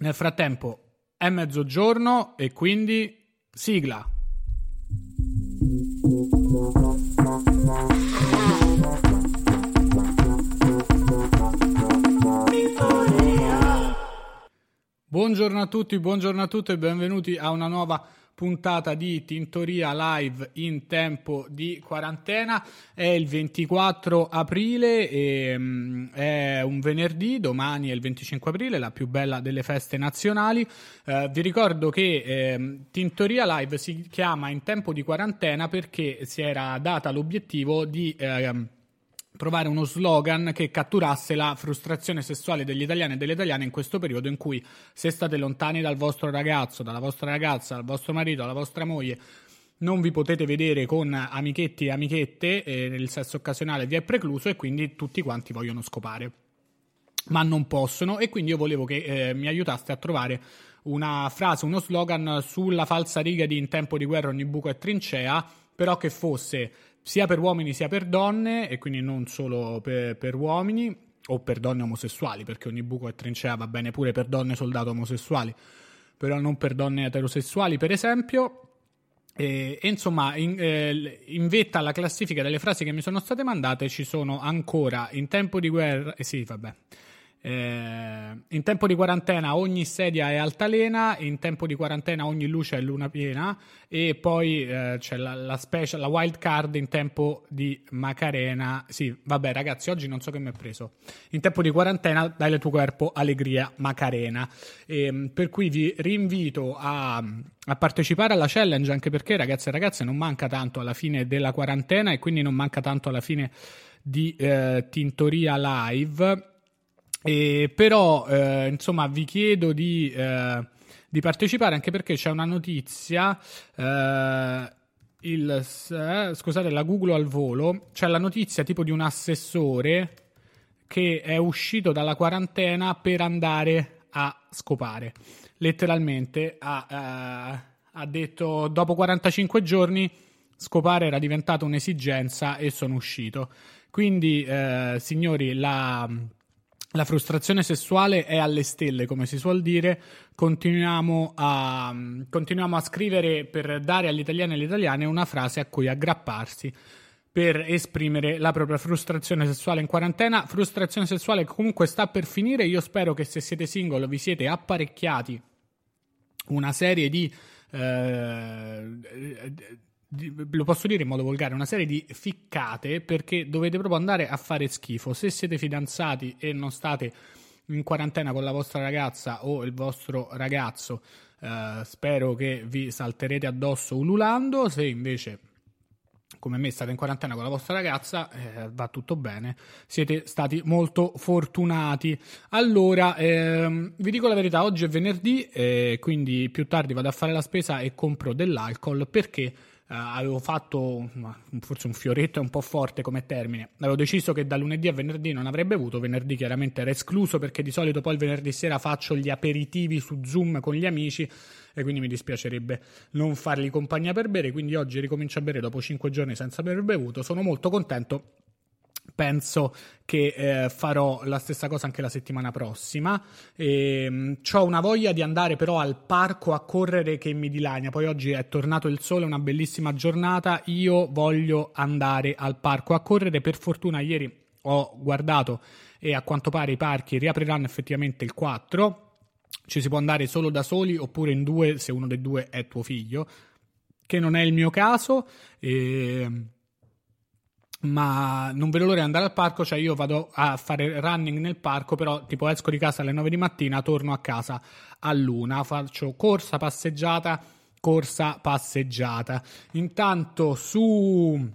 Nel frattempo è mezzogiorno e quindi sigla. Buongiorno a tutti e benvenuti a una nuova puntata di Tintoria Live in tempo di quarantena. È il 24 aprile e è un venerdì, domani è il 25 aprile, la più bella delle feste nazionali. Vi ricordo che Tintoria Live si chiama in tempo di quarantena perché si era data l'obiettivo di trovare uno slogan che catturasse la frustrazione sessuale degli italiani e delle italiane in questo periodo in cui, se state lontani dal vostro ragazzo, dalla vostra ragazza, dal vostro marito, dalla vostra moglie, non vi potete vedere con amichetti e amichette, il sesso occasionale vi è precluso e quindi tutti quanti vogliono scopare, ma non possono, e quindi io volevo che mi aiutaste a trovare una frase, uno slogan sulla falsariga di "in tempo di guerra ogni buco è trincea", però che fosse sia per uomini sia per donne, e quindi non solo per uomini o per donne omosessuali, perché ogni buco è trincea va bene pure per donne soldato omosessuali, però non per donne eterosessuali, per esempio. E insomma, in vetta alla classifica delle frasi che mi sono state mandate ci sono ancora "in tempo di guerra", "in tempo di quarantena ogni sedia è altalena", "in tempo di quarantena ogni luce è luna piena", e poi c'è la special, la wild card "in tempo di Macarena". Sì, vabbè ragazzi, oggi non so che mi è preso. "In tempo di quarantena dai al tuo corpo allegria Macarena", per cui vi rinvito a partecipare alla challenge, anche perché ragazzi e ragazze non manca tanto alla fine della quarantena e quindi non manca tanto alla fine di Tintoria Live. Però insomma vi chiedo di partecipare, anche perché c'è una notizia, scusate la googlo al volo, c'è la notizia tipo di un assessore che è uscito dalla quarantena per andare a scopare, letteralmente ha detto: dopo 45 giorni scopare era diventata un'esigenza e sono uscito. Quindi signori, la frustrazione sessuale è alle stelle, come si suol dire. Continuiamo a scrivere per dare agli italiani e alle italiane una frase a cui aggrapparsi per esprimere la propria frustrazione sessuale in quarantena. Frustrazione sessuale comunque sta per finire. Io spero che, se siete single, vi siete apparecchiati una serie di, lo posso dire in modo volgare, una serie di ficcate, perché dovete proprio andare a fare schifo. Se siete fidanzati e non state in quarantena con la vostra ragazza o il vostro ragazzo, spero che vi salterete addosso ululando. Se invece, come me, state in quarantena con la vostra ragazza, va tutto bene, siete stati molto fortunati. Allora, vi dico la verità, oggi è venerdì, quindi più tardi vado a fare la spesa e compro dell'alcol, perché avevo fatto forse un fioretto, è un po' forte come termine, avevo deciso che da lunedì a venerdì non avrei bevuto. Venerdì chiaramente era escluso, perché di solito poi il venerdì sera faccio gli aperitivi su Zoom con gli amici e quindi mi dispiacerebbe non fargli compagnia per bere, quindi oggi ricomincio a bere dopo 5 giorni senza aver bevuto. Sono molto contento, penso che farò la stessa cosa anche la settimana prossima. C'ho una voglia di andare però al parco a correre che mi dilania. Poi oggi è tornato il sole, una bellissima giornata, io voglio andare al parco a correre. Per fortuna ieri ho guardato e a quanto pare i parchi riapriranno effettivamente il 4, ci si può andare solo da soli oppure in due, se uno dei due è tuo figlio, che non è il mio caso. Ma non vedo l'ora di andare al parco, cioè io vado a fare running nel parco, però tipo esco di casa alle 9 di mattina, torno a casa all'1, faccio corsa, passeggiata. Intanto sulla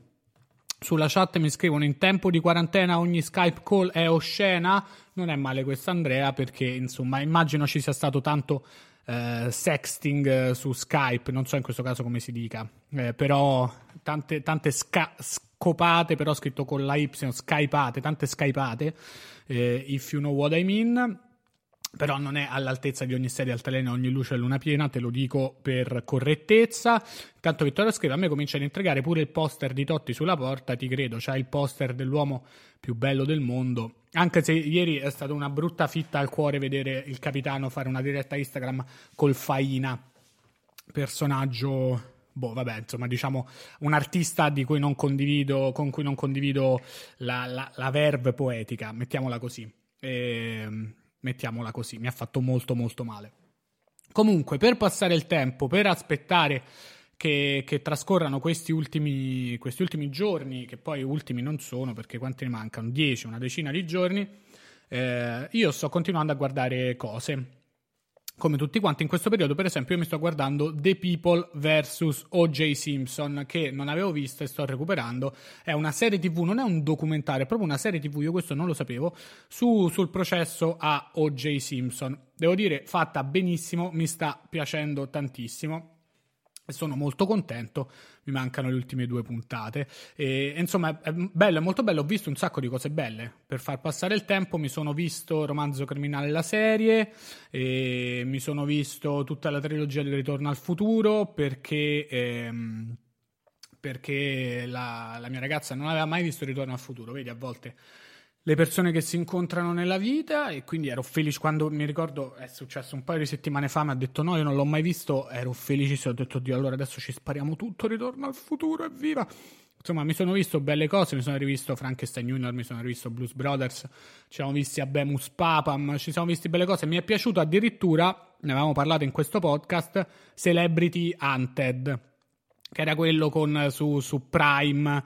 chat mi scrivono: in tempo di quarantena ogni Skype call è oscena. Non è male questa, Andrea, perché insomma immagino ci sia stato tanto sexting su Skype, non so in questo caso come si dica, però tante scopate, però scritto con la Y, skypate, tante skypate, if you know what I mean. però non è all'altezza di ogni serie altalena, ogni luce è luna piena, te lo dico per correttezza. Intanto Vittorio scrive: a me comincia ad intrigare pure il poster di Totti sulla porta, ti credo, c'ha il poster dell'uomo più bello del mondo, anche se ieri è stata una brutta fitta al cuore vedere il capitano fare una diretta Instagram col Faina, personaggio... diciamo un artista di cui non condivido, con cui non condivido la verve poetica, mettiamola così, mi ha fatto molto male. Comunque, per passare il tempo, per aspettare che trascorrano questi ultimi giorni, che poi ultimi non sono, perché quanti ne mancano? 10, una decina di giorni, io sto continuando a guardare cose. Come tutti quanti in questo periodo, per esempio, io mi sto guardando The People vs O.J. Simpson, che non avevo visto e sto recuperando. È una serie TV, non è un documentario, è proprio una serie TV, io questo non lo sapevo, sul processo a O.J. Simpson. Devo dire, fatta benissimo, mi sta piacendo tantissimo. Sono molto contento, mi mancano le ultime 2 puntate e insomma è bello, è molto bello. Ho visto un sacco di cose belle per far passare il tempo. Mi sono visto Romanzo Criminale, la serie, e mi sono visto tutta la trilogia del Ritorno al Futuro, perché la mia ragazza non aveva mai visto Ritorno al Futuro. Vedi, a volte le persone che si incontrano nella vita, e quindi ero felice quando, mi ricordo, è successo un paio di settimane fa, mi ha detto no, io non l'ho mai visto, ero felicissimo, ho detto oddio, allora adesso ci spariamo tutto, Ritorno al Futuro, evviva! Insomma, mi sono visto belle cose, mi sono rivisto Frankenstein Junior, mi sono rivisto Blues Brothers, ci siamo visti Abemus Papam, ci siamo visti belle cose, mi è piaciuto addirittura, ne avevamo parlato in questo podcast, Celebrity Hunted, che era quello con su Prime,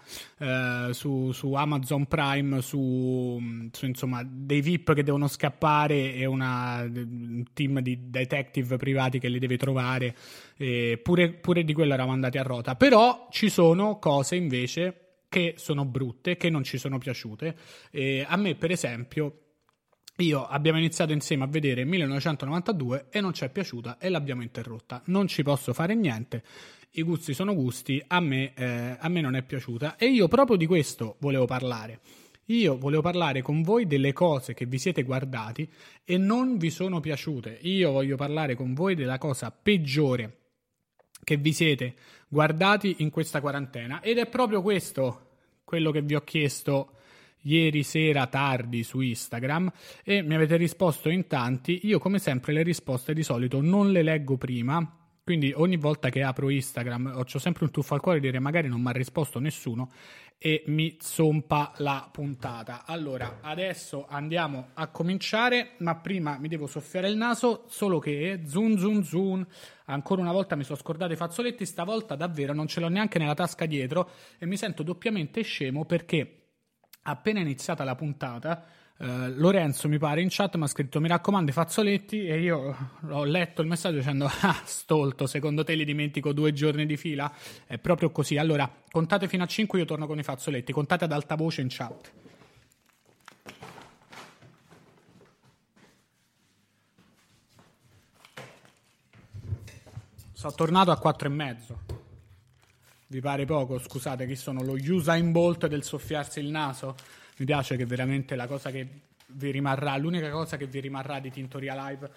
su Amazon Prime, su insomma dei VIP che devono scappare e un team di detective privati che li deve trovare, e pure di quello eravamo andati a rota. Però ci sono cose invece che sono brutte, che non ci sono piaciute, e a me per esempio... Io abbiamo iniziato insieme a vedere 1992 e non ci è piaciuta e l'abbiamo interrotta. Non ci posso fare niente, i gusti sono gusti, a me non è piaciuta. E io proprio di questo volevo parlare. Io volevo parlare con voi delle cose che vi siete guardati e non vi sono piaciute. Io voglio parlare con voi della cosa peggiore che vi siete guardati in questa quarantena. Ed è proprio questo quello che vi ho chiesto ieri sera tardi su Instagram e mi avete risposto in tanti. Io come sempre le risposte di solito non le leggo prima, quindi ogni volta che apro Instagram ho sempre un tuffo al cuore di dire magari non mi ha risposto nessuno e mi zompa la puntata. Allora adesso andiamo a cominciare, ma prima mi devo soffiare il naso, solo che zoom ancora una volta mi sono scordato i fazzoletti, stavolta davvero non ce l'ho neanche nella tasca dietro e mi sento doppiamente scemo perché appena iniziata la puntata, Lorenzo mi pare in chat mi ha scritto mi raccomando i fazzoletti e io ho letto il messaggio dicendo stolto, secondo te li dimentico 2 giorni di fila? È proprio così. Allora contate fino a 5, io torno con i fazzoletti, contate ad alta voce in chat. Sono tornato a 4:30. Vi pare poco? Scusate, chi sono? Lo Usain Bolt del soffiarsi il naso? Mi piace che veramente la cosa che vi rimarrà, l'unica cosa che vi rimarrà di Tintoria Live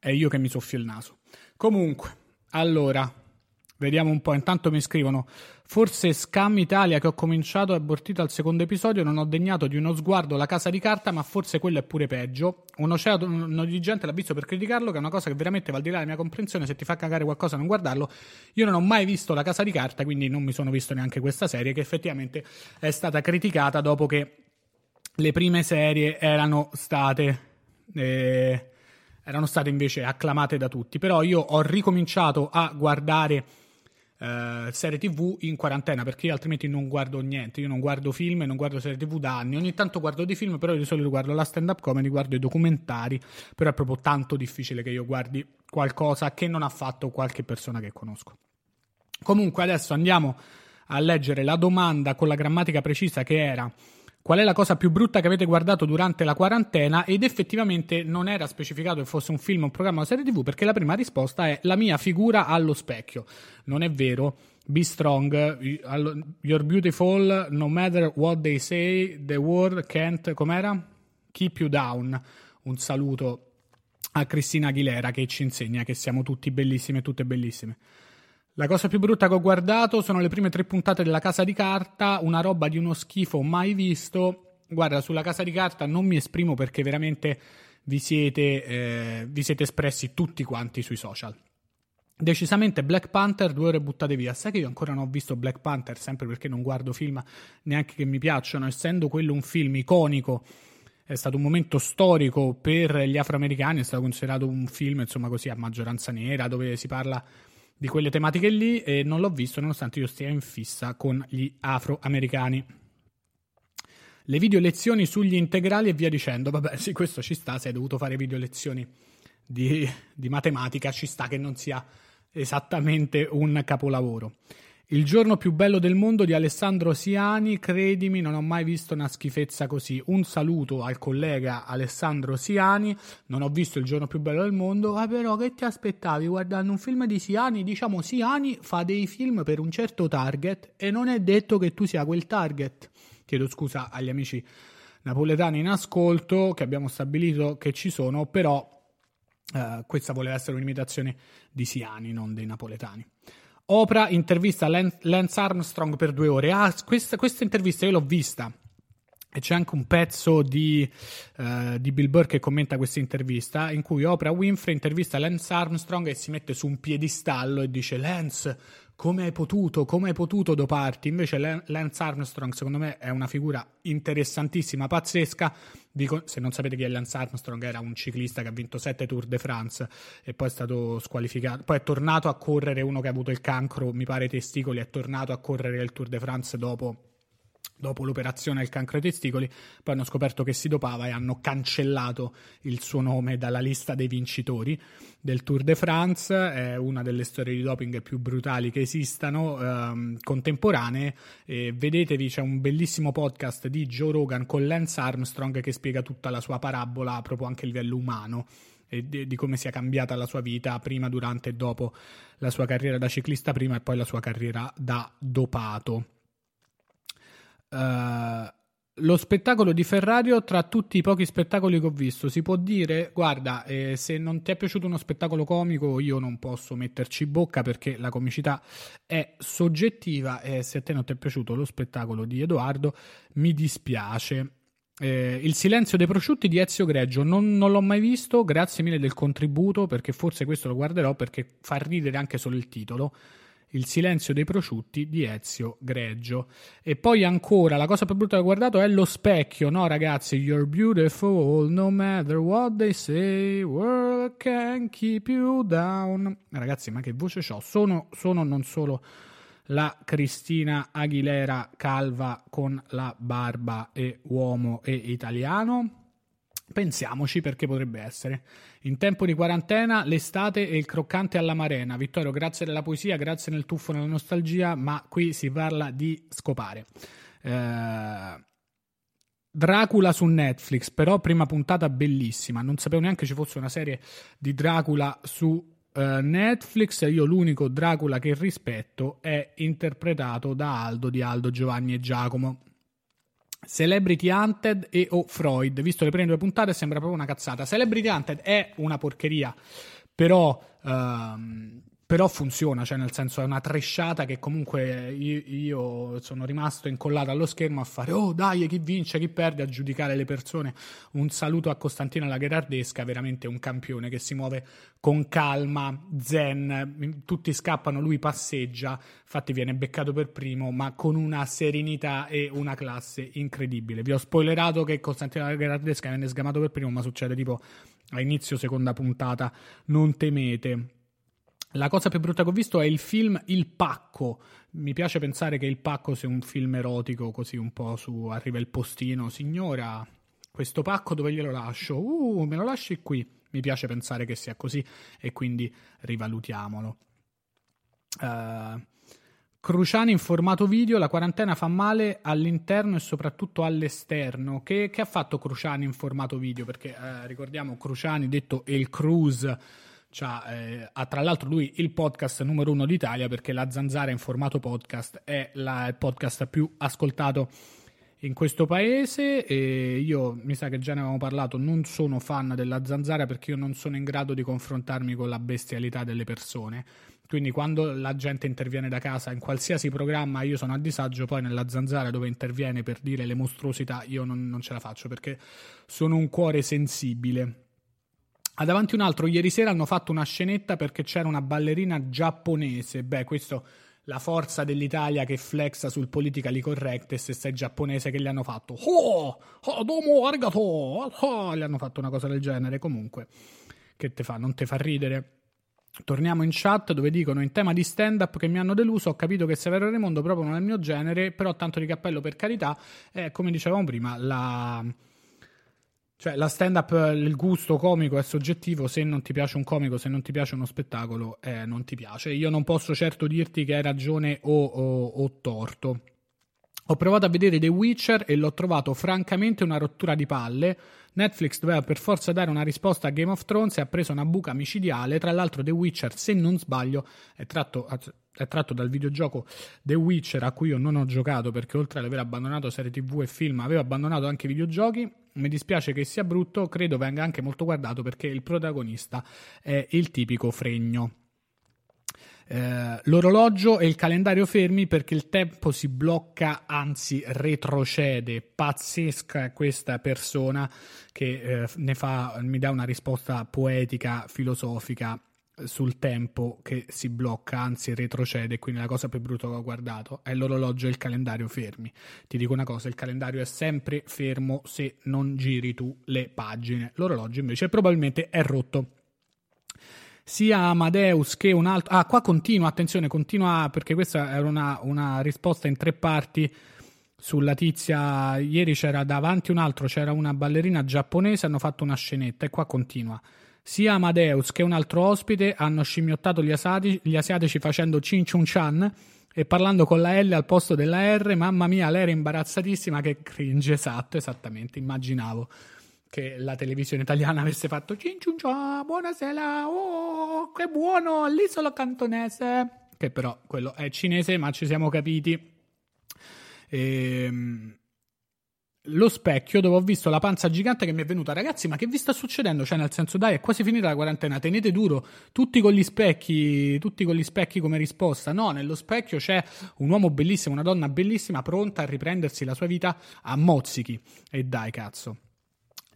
è io che mi soffio il naso. Comunque, allora, vediamo un po'. Intanto mi scrivono: forse Scam Italia, che ho cominciato e abortito al secondo episodio, non ho degnato di uno sguardo La Casa di Carta, ma forse quello è pure peggio. Un oceano di gente l'ha visto per criticarlo, che è una cosa che veramente va al di là della mia comprensione, se ti fa cagare qualcosa non guardarlo. Io non ho mai visto La Casa di Carta, quindi non mi sono visto neanche questa serie, che effettivamente è stata criticata dopo che le prime serie erano state invece acclamate da tutti. Però io ho ricominciato a guardare serie TV in quarantena, perché io altrimenti non guardo niente. Io non guardo film e non guardo serie TV da anni. Ogni tanto guardo dei film, però io di solito guardo la stand-up comedy, guardo i documentari, però è proprio tanto difficile che io guardi qualcosa che non ha fatto qualche persona che conosco. Comunque adesso andiamo a leggere la domanda con la grammatica precisa, che era: qual è la cosa più brutta che avete guardato durante la quarantena? Ed effettivamente non era specificato che fosse un film, un programma o una serie TV, perché la prima risposta è La mia figura allo specchio. Non è vero, Be strong, you're beautiful, no matter what they say, the world can't, com'era? Keep you down. Un saluto a Cristina Aguilera che ci insegna che siamo tutti bellissime e tutte bellissime. La cosa più brutta che ho guardato sono le prime 3 puntate della Casa di Carta, una roba di uno schifo mai visto. Guarda, sulla Casa di Carta non mi esprimo perché veramente vi siete espressi tutti quanti sui social. Decisamente Black Panther, 2 ore buttate via. Sai che io ancora non ho visto Black Panther, sempre perché non guardo film neanche che mi piacciono, essendo quello un film iconico, è stato un momento storico per gli afroamericani, è stato considerato un film, insomma, così a maggioranza nera, dove si parla di quelle tematiche lì, e non l'ho visto nonostante io stia in fissa con gli afroamericani. Le video lezioni sugli integrali e via dicendo, vabbè sì, questo ci sta, se hai dovuto fare video lezioni di matematica ci sta che non sia esattamente un capolavoro. Il giorno più bello del mondo di Alessandro Siani, credimi non ho mai visto una schifezza così. Un saluto al collega Alessandro Siani, non ho visto il giorno più bello del mondo, ma però che ti aspettavi guardando un film di Siani? Diciamo, Siani fa dei film per un certo target e non è detto che tu sia quel target. Chiedo scusa agli amici napoletani in ascolto che abbiamo stabilito che ci sono, però questa voleva essere un'imitazione di Siani, non dei napoletani. Oprah intervista Lance Armstrong per 2 ore. Ah, questa intervista io l'ho vista e c'è anche un pezzo di Bill Burr che commenta questa intervista in cui Oprah Winfrey intervista Lance Armstrong e si mette su un piedistallo e dice: Lance, come hai potuto doparti? Invece Lance Armstrong secondo me è una figura interessantissima, pazzesca. Se non sapete chi è Lance Armstrong, era un ciclista che ha vinto 7 Tour de France e poi è stato squalificato, poi è tornato a correre, uno che ha avuto il cancro, mi pare, ai testicoli, è tornato a correre il Tour de France dopo l'operazione al cancro ai testicoli, poi hanno scoperto che si dopava e hanno cancellato il suo nome dalla lista dei vincitori del Tour de France. È una delle storie di doping più brutali che esistano, contemporanee, e vedetevi, c'è un bellissimo podcast di Joe Rogan con Lance Armstrong che spiega tutta la sua parabola proprio anche a livello umano e di come sia cambiata la sua vita prima, durante e dopo la sua carriera da ciclista prima e poi la sua carriera da dopato. Lo spettacolo di Ferrario, tra tutti i pochi spettacoli che ho visto, si può dire, guarda, se non ti è piaciuto uno spettacolo comico io non posso metterci bocca perché la comicità è soggettiva, e se a te non ti è piaciuto lo spettacolo di Edoardo mi dispiace. Il silenzio dei prosciutti di Ezio Greggio non l'ho mai visto, grazie mille del contributo, perché forse questo lo guarderò perché fa ridere anche solo il titolo. Il silenzio dei prosciutti di Ezio Greggio. E poi ancora, la cosa più brutta che ho guardato è Lo specchio, no ragazzi? You're beautiful, no matter what they say, world can keep you down. Ragazzi, ma che voce c'ho? Sono non solo la Cristina Aguilera calva con la barba e uomo e italiano. Pensiamoci, perché potrebbe essere in tempo di quarantena, l'estate e il croccante alla Marena. Vittorio, grazie della poesia, grazie nel tuffo nella nostalgia, ma qui si parla di scopare. Dracula su Netflix, però prima puntata bellissima, non sapevo neanche ci fosse una serie di Dracula su Netflix. Io l'unico Dracula che rispetto è interpretato da Aldo di Aldo, Giovanni e Giacomo. Celebrity Hunted e O Freud, visto le prime 2 puntate sembra proprio una cazzata. Celebrity Hunted è una porcheria, però funziona, cioè nel senso è una tresciata che comunque io sono rimasto incollato allo schermo a fare oh dai, chi vince, chi perde, a giudicare le persone. Un saluto a Costantino della Gherardesca, veramente un campione che si muove con calma, zen, tutti scappano, lui passeggia, infatti viene beccato per primo, ma con una serenità e una classe incredibile. Vi ho spoilerato che Costantino della Gherardesca viene sgamato per primo, ma succede tipo a inizio seconda puntata, non temete. La cosa più brutta che ho visto è il film Il pacco. Mi piace pensare che Il pacco sia un film erotico, così un po' su arriva il postino, signora, questo pacco dove glielo lascio? Me lo lasci qui. Mi piace pensare che sia così e quindi rivalutiamolo. Cruciani in formato video, la quarantena fa male all'interno e soprattutto all'esterno. Che ha fatto Cruciani in formato video? Perché ricordiamo Cruciani detto il Cruz, Ha tra l'altro lui il podcast numero 1 d'Italia, perché La Zanzara in formato podcast è il podcast più ascoltato in questo paese. E io, mi sa che già ne avevamo parlato, non sono fan della Zanzara perché io non sono in grado di confrontarmi con la bestialità delle persone, quindi quando la gente interviene da casa in qualsiasi programma io sono a disagio, poi nella Zanzara dove interviene per dire le mostruosità io non ce la faccio, perché sono un cuore sensibile. Ha davanti un altro, ieri sera hanno fatto una scenetta perché c'era una ballerina giapponese, questo la forza dell'Italia che flexa sul politically correct, e se sei giapponese che gli hanno fatto domo arigato, gli hanno fatto una cosa del genere, comunque che te fa, non te fa ridere. Torniamo in chat dove dicono: in tema di stand up che mi hanno deluso, ho capito che Saverio Raimondo proprio non è il mio genere, però tanto di cappello per carità, come dicevamo prima, la stand up, il gusto comico è soggettivo, se non ti piace un comico, se non ti piace uno spettacolo, non ti piace. Io non posso certo dirti che hai ragione o torto. Ho provato a vedere The Witcher e l'ho trovato francamente una rottura di palle. Netflix doveva per forza dare una risposta a Game of Thrones e ha preso una buca micidiale. Tra l'altro The Witcher, se non sbaglio, è tratto dal videogioco The Witcher, a cui io non ho giocato perché oltre ad aver abbandonato serie TV e film avevo abbandonato anche i videogiochi. Mi dispiace che sia brutto, credo venga anche molto guardato perché il protagonista è il tipico fregno. L'orologio e il calendario fermi perché il tempo si blocca, anzi retrocede. Pazzesca questa persona che mi dà una risposta poetica, filosofica sul tempo che si blocca, anzi retrocede, quindi la cosa più brutta che ho guardato è l'orologio e il calendario fermi. Ti dico una cosa, il calendario è sempre fermo se non giri tu le pagine, l'orologio invece probabilmente è rotto. Sia Amadeus che un altro... qua continua, attenzione, continua, perché questa era una risposta in 3 parti sulla tizia. Ieri c'era davanti un altro, c'era una ballerina giapponese, hanno fatto una scenetta e qua continua. Sia Amadeus che un altro ospite hanno scimmiottato gli asiatici facendo Chin Chun Chan e parlando con la L al posto della R. Mamma mia, lei era imbarazzatissima, che cringe, esatto, esattamente, immaginavo che la televisione italiana avesse fatto Chin Chun Chan, buonasera, oh, che buono, l'isola cantonese, che però quello è cinese, ma ci siamo capiti. Lo specchio dove ho visto la panza gigante che mi è venuta, ragazzi, ma che vi sta succedendo? Cioè, nel senso, dai, è quasi finita la quarantena, tenete duro, tutti con gli specchi come risposta. No, nello specchio c'è un uomo bellissimo, una donna bellissima, pronta a riprendersi la sua vita a mozzichi, e dai, cazzo.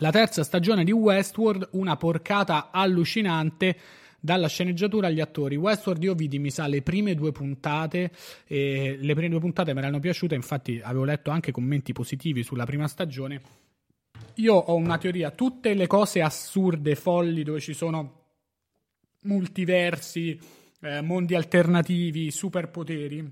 La 3ª stagione di Westworld, una porcata allucinante. Dalla sceneggiatura agli attori. Westworld io vidi, mi sa, le prime 2 puntate e le prime 2 puntate mi erano piaciute, infatti avevo letto anche commenti positivi sulla prima stagione. Io ho una teoria: tutte le cose assurde, folli, dove ci sono multiversi, mondi alternativi, superpoteri,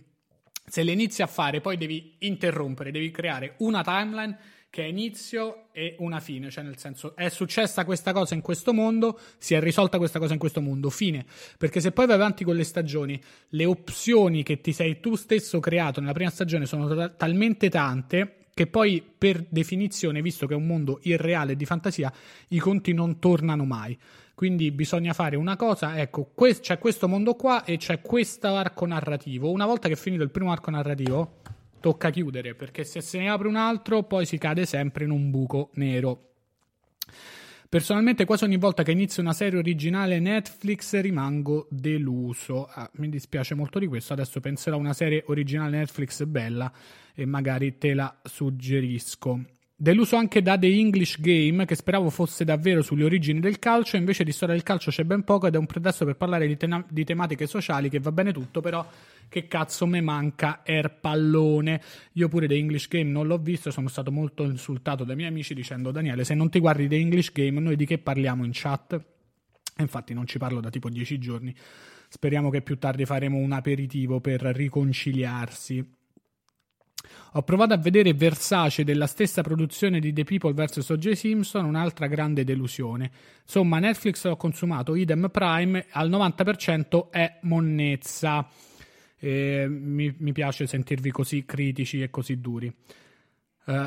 se le inizi a fare poi devi interrompere, devi creare una timeline che è inizio e una fine, cioè nel senso è successa questa cosa in questo mondo, si è risolta questa cosa in questo mondo, fine. Perché se poi vai avanti con le stagioni, le opzioni che ti sei tu stesso creato nella prima stagione sono talmente tante che poi per definizione, visto che è un mondo irreale e di fantasia, i conti non tornano mai. Quindi bisogna fare una cosa, ecco, c'è questo mondo qua e c'è questo arco narrativo. Una volta che è finito il primo arco narrativo tocca chiudere, perché se se ne apre un altro poi si cade sempre in un buco nero. Personalmente quasi ogni volta che inizio una serie originale Netflix rimango deluso. Mi dispiace molto di questo, adesso penserò a una serie originale Netflix bella e magari te la suggerisco. Deluso anche da The English Game, che speravo fosse davvero sulle origini del calcio, invece di storia del calcio c'è ben poco ed è un pretesto per parlare di tematiche sociali, che va bene tutto, però che cazzo me manca er pallone. Io pure The English Game non l'ho visto, sono stato molto insultato dai miei amici dicendo: Daniele, se non ti guardi The English Game noi di che parliamo in chat? E infatti non ci parlo da tipo 10 giorni, speriamo che più tardi faremo un aperitivo per riconciliarsi. Ho provato a vedere Versace, della stessa produzione di The People vs O.J. Simpson, un'altra grande delusione. Insomma, Netflix l'ho consumato, idem Prime, al 90% è monnezza. Mi piace sentirvi così critici e così duri.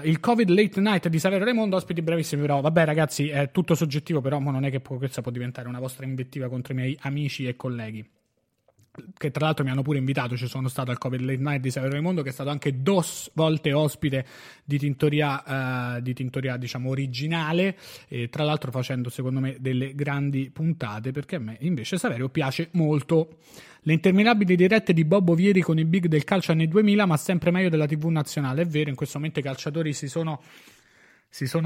Il Covid Late Night di Saverio Raimondo, ospiti bravissimi, però vabbè ragazzi è tutto soggettivo, però non è che questa può diventare una vostra invettiva contro i miei amici e colleghi, che tra l'altro mi hanno pure invitato. Ci sono stato al Covid Late Night di Saverio Raimondo, che è stato anche 2 volte ospite di Tintoria diciamo originale, e tra l'altro facendo secondo me delle grandi puntate, perché a me invece Saverio piace molto. Le interminabili dirette di Bobo Vieri con i big del calcio anni 2000, ma sempre meglio della TV nazionale. È vero, in questo momento i calciatori si sono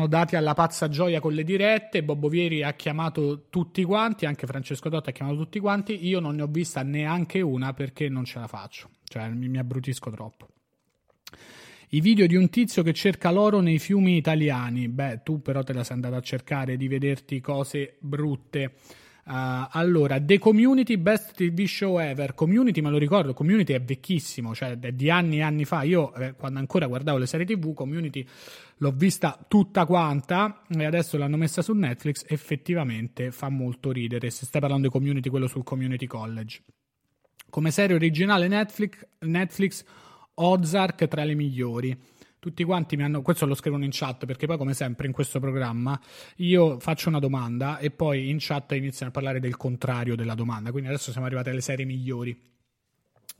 dati alla pazza gioia con le dirette. Bobo Vieri ha chiamato tutti quanti, anche Francesco Dotta ha chiamato tutti quanti. Io non ne ho vista neanche una perché non ce la faccio, cioè mi abbrutisco troppo. I video di un tizio che cerca l'oro nei fiumi italiani. Beh, tu però te la sei andato a cercare di vederti cose brutte. Allora, The Community, best TV show ever. Community me lo ricordo, Community è vecchissimo, cioè è di anni e anni fa. Io quando ancora guardavo le serie TV, Community l'ho vista tutta quanta, e adesso l'hanno messa su Netflix. Effettivamente fa molto ridere. Se stai parlando di Community, quello sul Community College. Come serie originale Netflix Ozark tra le migliori. Tutti quanti mi hanno... Questo lo scrivono in chat, perché poi come sempre in questo programma io faccio una domanda e poi in chat iniziano a parlare del contrario della domanda, quindi adesso siamo arrivati alle serie migliori.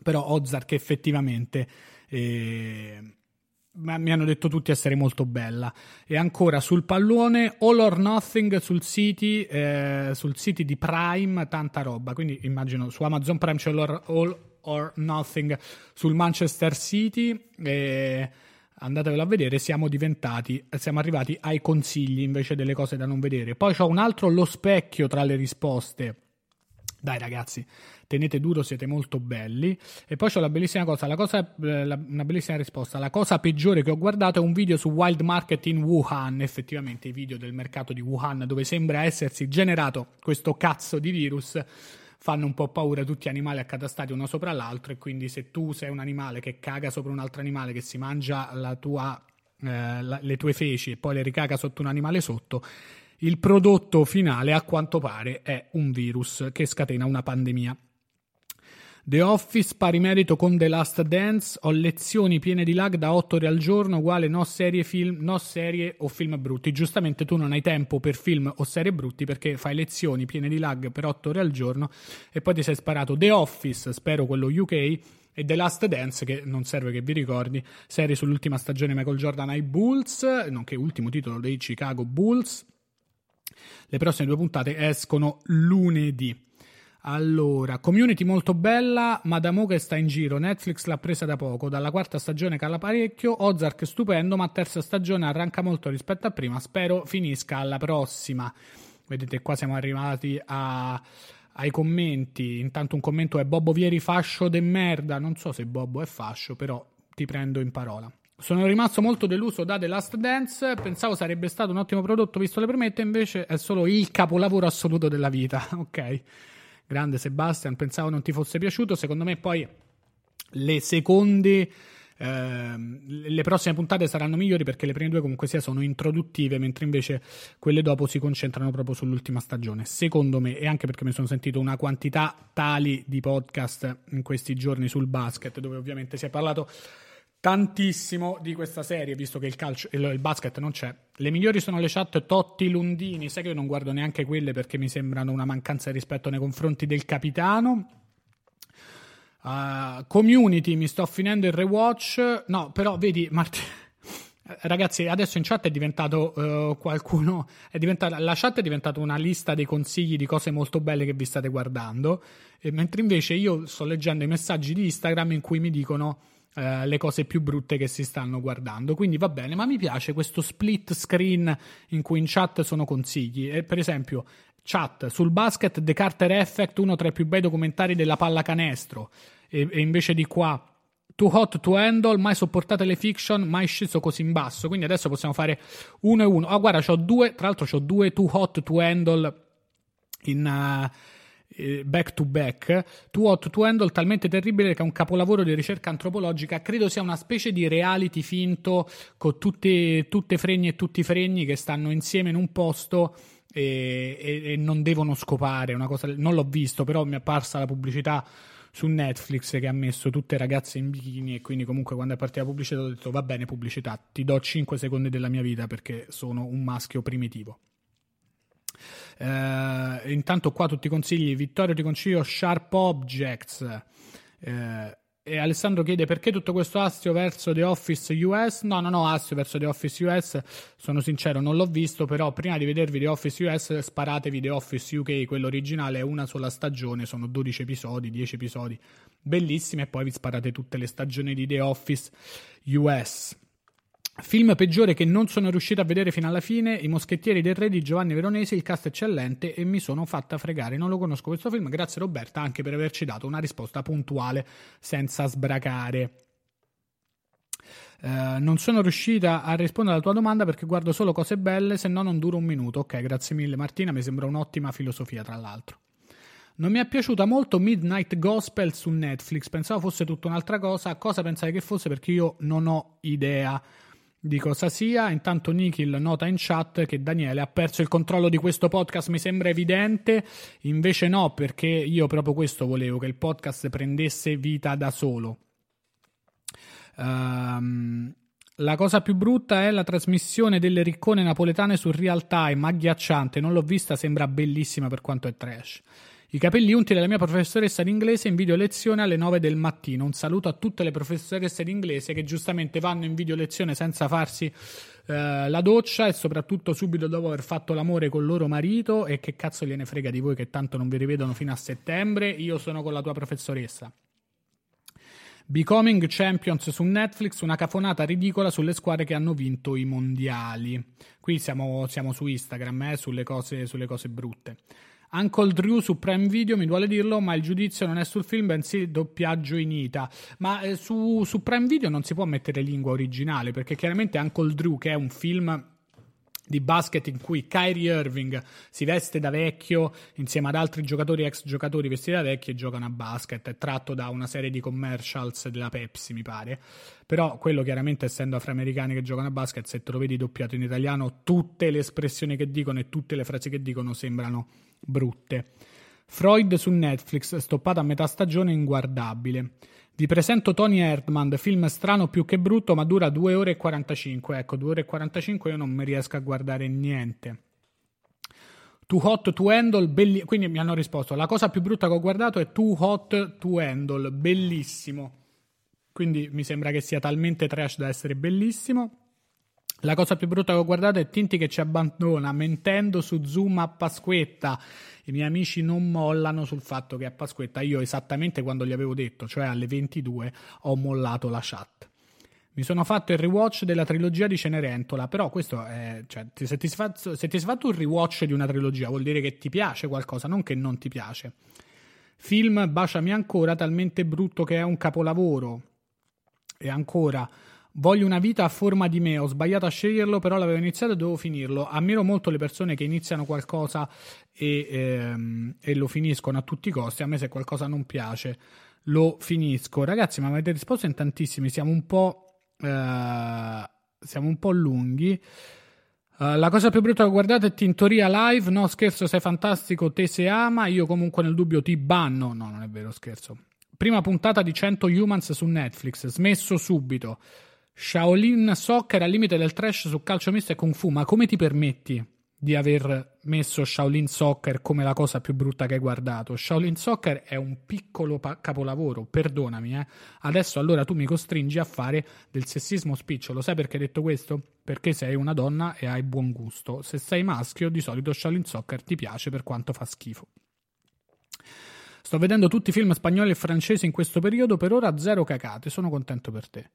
Però Ozark effettivamente... mi hanno detto tutti essere molto bella. E ancora sul pallone All or Nothing sul sito di Prime, tanta roba, quindi immagino su Amazon Prime c'è All or Nothing sul Manchester City, andatevelo a vedere. Siamo arrivati ai consigli invece delle cose da non vedere. Poi c'ho un altro, lo specchio tra le risposte. Dai ragazzi, tenete duro, siete molto belli. E poi c'ho una bellissima risposta: la cosa peggiore che ho guardato è un video su Wild Market in Wuhan. Effettivamente i video del mercato di Wuhan, dove sembra essersi generato questo cazzo di virus, fanno un po' paura. Tutti animali accatastati uno sopra l'altro, e quindi se tu sei un animale che caga sopra un altro animale, che si mangia le tue feci e poi le ricaga sotto un animale sotto, il prodotto finale a quanto pare è un virus che scatena una pandemia. The Office pari merito con The Last Dance. Ho lezioni piene di lag da 8 ore al giorno, uguale no serie o film brutti. Giustamente tu non hai tempo per film o serie brutti perché fai lezioni piene di lag per 8 ore al giorno e poi ti sei sparato The Office, spero quello UK, e The Last Dance, che non serve che vi ricordi, serie sull'ultima stagione Michael Jordan ai Bulls, nonché ultimo titolo dei Chicago Bulls. Le prossime 2 puntate escono lunedì. Allora, Community molto bella, ma da mo' che sta in giro. Netflix l'ha presa da poco, dalla 4ª stagione cala parecchio. Ozark stupendo, ma 3ª stagione arranca molto rispetto a prima, spero finisca alla prossima. Vedete qua siamo arrivati ai commenti. Intanto un commento è: Bobo Vieri fascio de merda. Non so se Bobo è fascio, però ti prendo in parola. Sono rimasto molto deluso da The Last Dance, pensavo sarebbe stato un ottimo prodotto visto le premette, invece è solo il capolavoro assoluto della vita. Ok, grande Sebastian, pensavo non ti fosse piaciuto. Secondo me poi le prossime puntate saranno migliori, perché le prime 2 comunque sia sono introduttive, mentre invece quelle dopo si concentrano proprio sull'ultima stagione, secondo me. E anche perché mi sono sentito una quantità tali di podcast in questi giorni sul basket, dove ovviamente si è parlato tantissimo di questa serie, visto che il basket non c'è. Le migliori sono le chat Totti Lundini, sai che io non guardo neanche quelle perché mi sembrano una mancanza di rispetto nei confronti del capitano. Community, mi sto finendo il rewatch. No, però vedi ragazzi, adesso in chat è diventato la chat è diventata una lista dei consigli di cose molto belle che vi state guardando, e mentre invece io sto leggendo i messaggi di Instagram in cui mi dicono le cose più brutte che si stanno guardando. Quindi va bene, ma mi piace questo split screen in cui in chat sono consigli. E per esempio chat sul basket: The Carter Effect, uno tra i più bei documentari della pallacanestro. E invece di qua Too Hot to Handle, mai sopportate le fiction, mai sceso così in basso. Quindi adesso possiamo fare 1 e 1. Guarda, c'ho due Too Hot to Handle in back to back. Too Hot to Handle talmente terribile che è un capolavoro di ricerca antropologica, credo sia una specie di reality finto con tutte fregne e tutti fregni che stanno insieme in un posto e non devono scopare, una cosa. Non l'ho visto, però mi è apparsa la pubblicità su Netflix che ha messo tutte ragazze in bikini, e quindi comunque quando è partita la pubblicità ho detto va bene pubblicità, ti do 5 secondi della mia vita perché sono un maschio primitivo. Intanto qua tutti i consigli. Vittorio ti consiglio Sharp Objects, e Alessandro chiede perché tutto questo astio verso The Office US. No, astio verso The Office US, sono sincero, non l'ho visto, però prima di vedervi The Office US sparatevi The Office UK, quello originale è una sola stagione, sono 12 episodi, 10 episodi bellissimi, e poi vi sparate tutte le stagioni di The Office US. Film peggiore che non sono riuscito a vedere fino alla fine, I Moschettieri dei Re di Giovanni Veronesi, il cast eccellente e mi sono fatta fregare, non lo conosco questo film. Grazie Roberta anche per averci dato una risposta puntuale senza sbracare. Non sono riuscita a rispondere alla tua domanda perché guardo solo cose belle, se no non duro un minuto. Ok, grazie mille Martina, mi sembra un'ottima filosofia tra l'altro. Non mi è piaciuta molto Midnight Gospel su Netflix, pensavo fosse tutta un'altra cosa. Cosa pensai che fosse? Perché io non ho idea di cosa sia. Intanto Nikhil nota in chat che Daniele ha perso il controllo di questo podcast, mi sembra evidente, invece no, perché io proprio questo volevo, che il podcast prendesse vita da solo. La cosa più brutta è la trasmissione delle riccone napoletane su Real Time, agghiacciante, non l'ho vista, sembra bellissima per quanto è trash. I capelli unti della mia professoressa d'inglese in video lezione alle 9 del mattino. Un saluto a tutte le professoresse d'inglese che giustamente vanno in video lezione senza farsi la doccia, e soprattutto subito dopo aver fatto l'amore con loro marito, e che cazzo gliene frega di voi che tanto non vi rivedono fino a settembre. Io sono con la tua professoressa. Becoming Champions su Netflix, una cafonata ridicola sulle squadre che hanno vinto i mondiali. Qui siamo su Instagram, sulle cose brutte. Uncle Drew su Prime Video, mi duole dirlo, ma il giudizio non è sul film bensì doppiaggio in Ita. Ma su Prime Video non si può mettere lingua originale, perché chiaramente Uncle Drew, che è un film di basket in cui Kyrie Irving si veste da vecchio insieme ad altri giocatori, ex giocatori vestiti da vecchi, e giocano a basket, è tratto da una serie di commercials della Pepsi mi pare, però quello chiaramente essendo afroamericani che giocano a basket, se te lo vedi doppiato in italiano tutte le espressioni che dicono e tutte le frasi che dicono sembrano brutte. Freud su Netflix, stoppata a metà stagione, inguardabile. Vi presento Tony Erdmann, film strano più che brutto, ma dura 2 ore e 45. Ecco, 2 ore e 45 io non mi riesco a guardare niente. Too Hot to Handle, quindi mi hanno risposto, la cosa più brutta che ho guardato è Too Hot to Handle, bellissimo. Quindi mi sembra che sia talmente trash da essere bellissimo. La cosa più brutta che ho guardato è Tinti che ci abbandona, mentendo su Zoom a Pasquetta. I miei amici non mollano sul fatto che a Pasquetta io esattamente quando gli avevo detto, cioè alle 22, ho mollato la chat. Mi sono fatto il rewatch della trilogia di Cenerentola, però questo è, cioè, se ti sei fatto un rewatch di una trilogia vuol dire che ti piace qualcosa, non che non ti piace. Film Baciami ancora, talmente brutto che è un capolavoro. E ancora Voglio una vita a forma di me, ho sbagliato a sceglierlo, però l'avevo iniziato e dovevo finirlo. Ammiro molto le persone che iniziano qualcosa e lo finiscono a tutti i costi. A me se qualcosa non piace lo finisco. Ragazzi, ma avete risposto in tantissimi, siamo un po' lunghi. La cosa più brutta che ho guardato è Tintoria Live. No scherzo, sei fantastico, te se ama, io comunque nel dubbio ti banno. No, non è vero, scherzo. Prima puntata di 100 Humans su Netflix, smesso subito. Shaolin Soccer al limite del trash su calcio misto e Kung Fu. Ma come ti permetti di aver messo Shaolin Soccer come la cosa più brutta che hai guardato? Shaolin Soccer è un piccolo capolavoro, perdonami. Adesso allora tu mi costringi a fare del sessismo spiccio. Lo sai perché hai detto questo? Perché sei una donna e hai buon gusto. Se sei maschio di solito Shaolin Soccer ti piace per quanto fa schifo. Sto vedendo tutti i film spagnoli e francesi in questo periodo, per ora zero cacate, sono contento per te.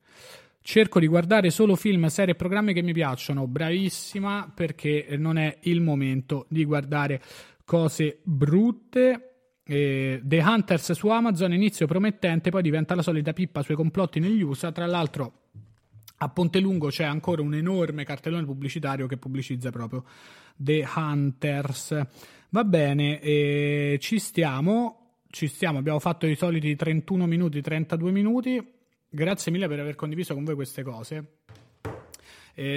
Cerco di guardare solo film, serie e programmi che mi piacciono. Bravissima, perché non è il momento di guardare cose brutte. The Hunters su Amazon, inizio promettente, poi diventa la solita pippa sui complotti negli USA. Tra l'altro a Pontelungo c'è ancora un enorme cartellone pubblicitario che pubblicizza proprio The Hunters. Va bene, ci stiamo, abbiamo fatto i soliti 31 minuti, 32 minuti. Grazie mille per aver condiviso con voi queste cose.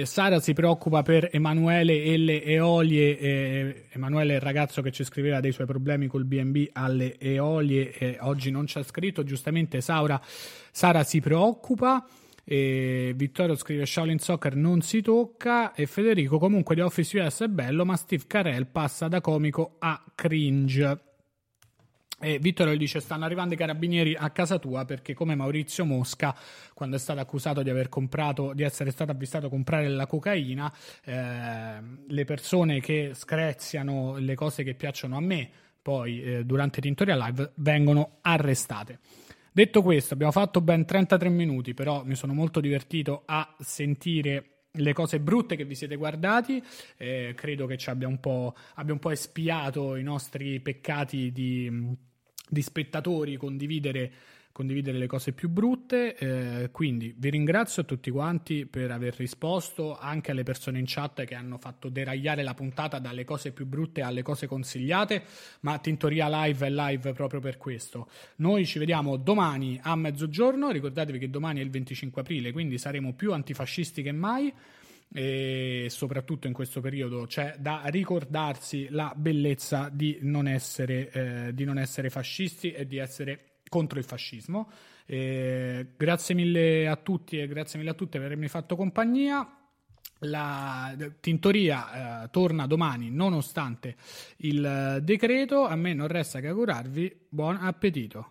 Sara si preoccupa per Emanuele e le Eolie. Emanuele è il ragazzo che ci scriveva dei suoi problemi col B&B alle Eolie, oggi non ci ha scritto, giustamente Sara si preoccupa. Vittorio scrive Shaolin Soccer non si tocca, e Federico comunque The Office US è bello ma Steve Carell passa da comico a cringe. E Vittorio gli dice stanno arrivando i carabinieri a casa tua, perché come Maurizio Mosca quando è stato accusato di aver comprato, di essere stato avvistato a comprare la cocaina, le persone che screziano le cose che piacciono a me poi durante Tintoria Live vengono arrestate. Detto questo, abbiamo fatto ben 33 minuti, però mi sono molto divertito a sentire le cose brutte che vi siete guardati, credo che ci abbia un po' espiato i nostri peccati di spettatori, condividere le cose più brutte, quindi vi ringrazio a tutti quanti per aver risposto, anche alle persone in chat che hanno fatto deragliare la puntata dalle cose più brutte alle cose consigliate, ma Tintoria Live è live proprio per questo. Noi ci vediamo domani a mezzogiorno, ricordatevi che domani è il 25 aprile, quindi saremo più antifascisti che mai, e soprattutto in questo periodo c'è da ricordarsi la bellezza di non essere fascisti e di essere contro il fascismo. Grazie mille a tutti e grazie mille a tutte per avermi fatto compagnia. La Tintoria torna domani nonostante il decreto. A me non resta che augurarvi buon appetito.